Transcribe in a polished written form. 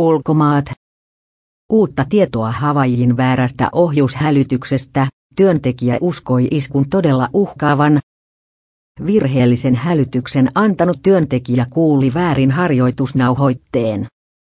Ulkomaat. Uutta tietoa Havaijin väärästä ohjushälytyksestä, työntekijä uskoi iskun todella uhkaavan. Virheellisen hälytyksen antanut työntekijä kuuli väärin harjoitusnauhoitteen.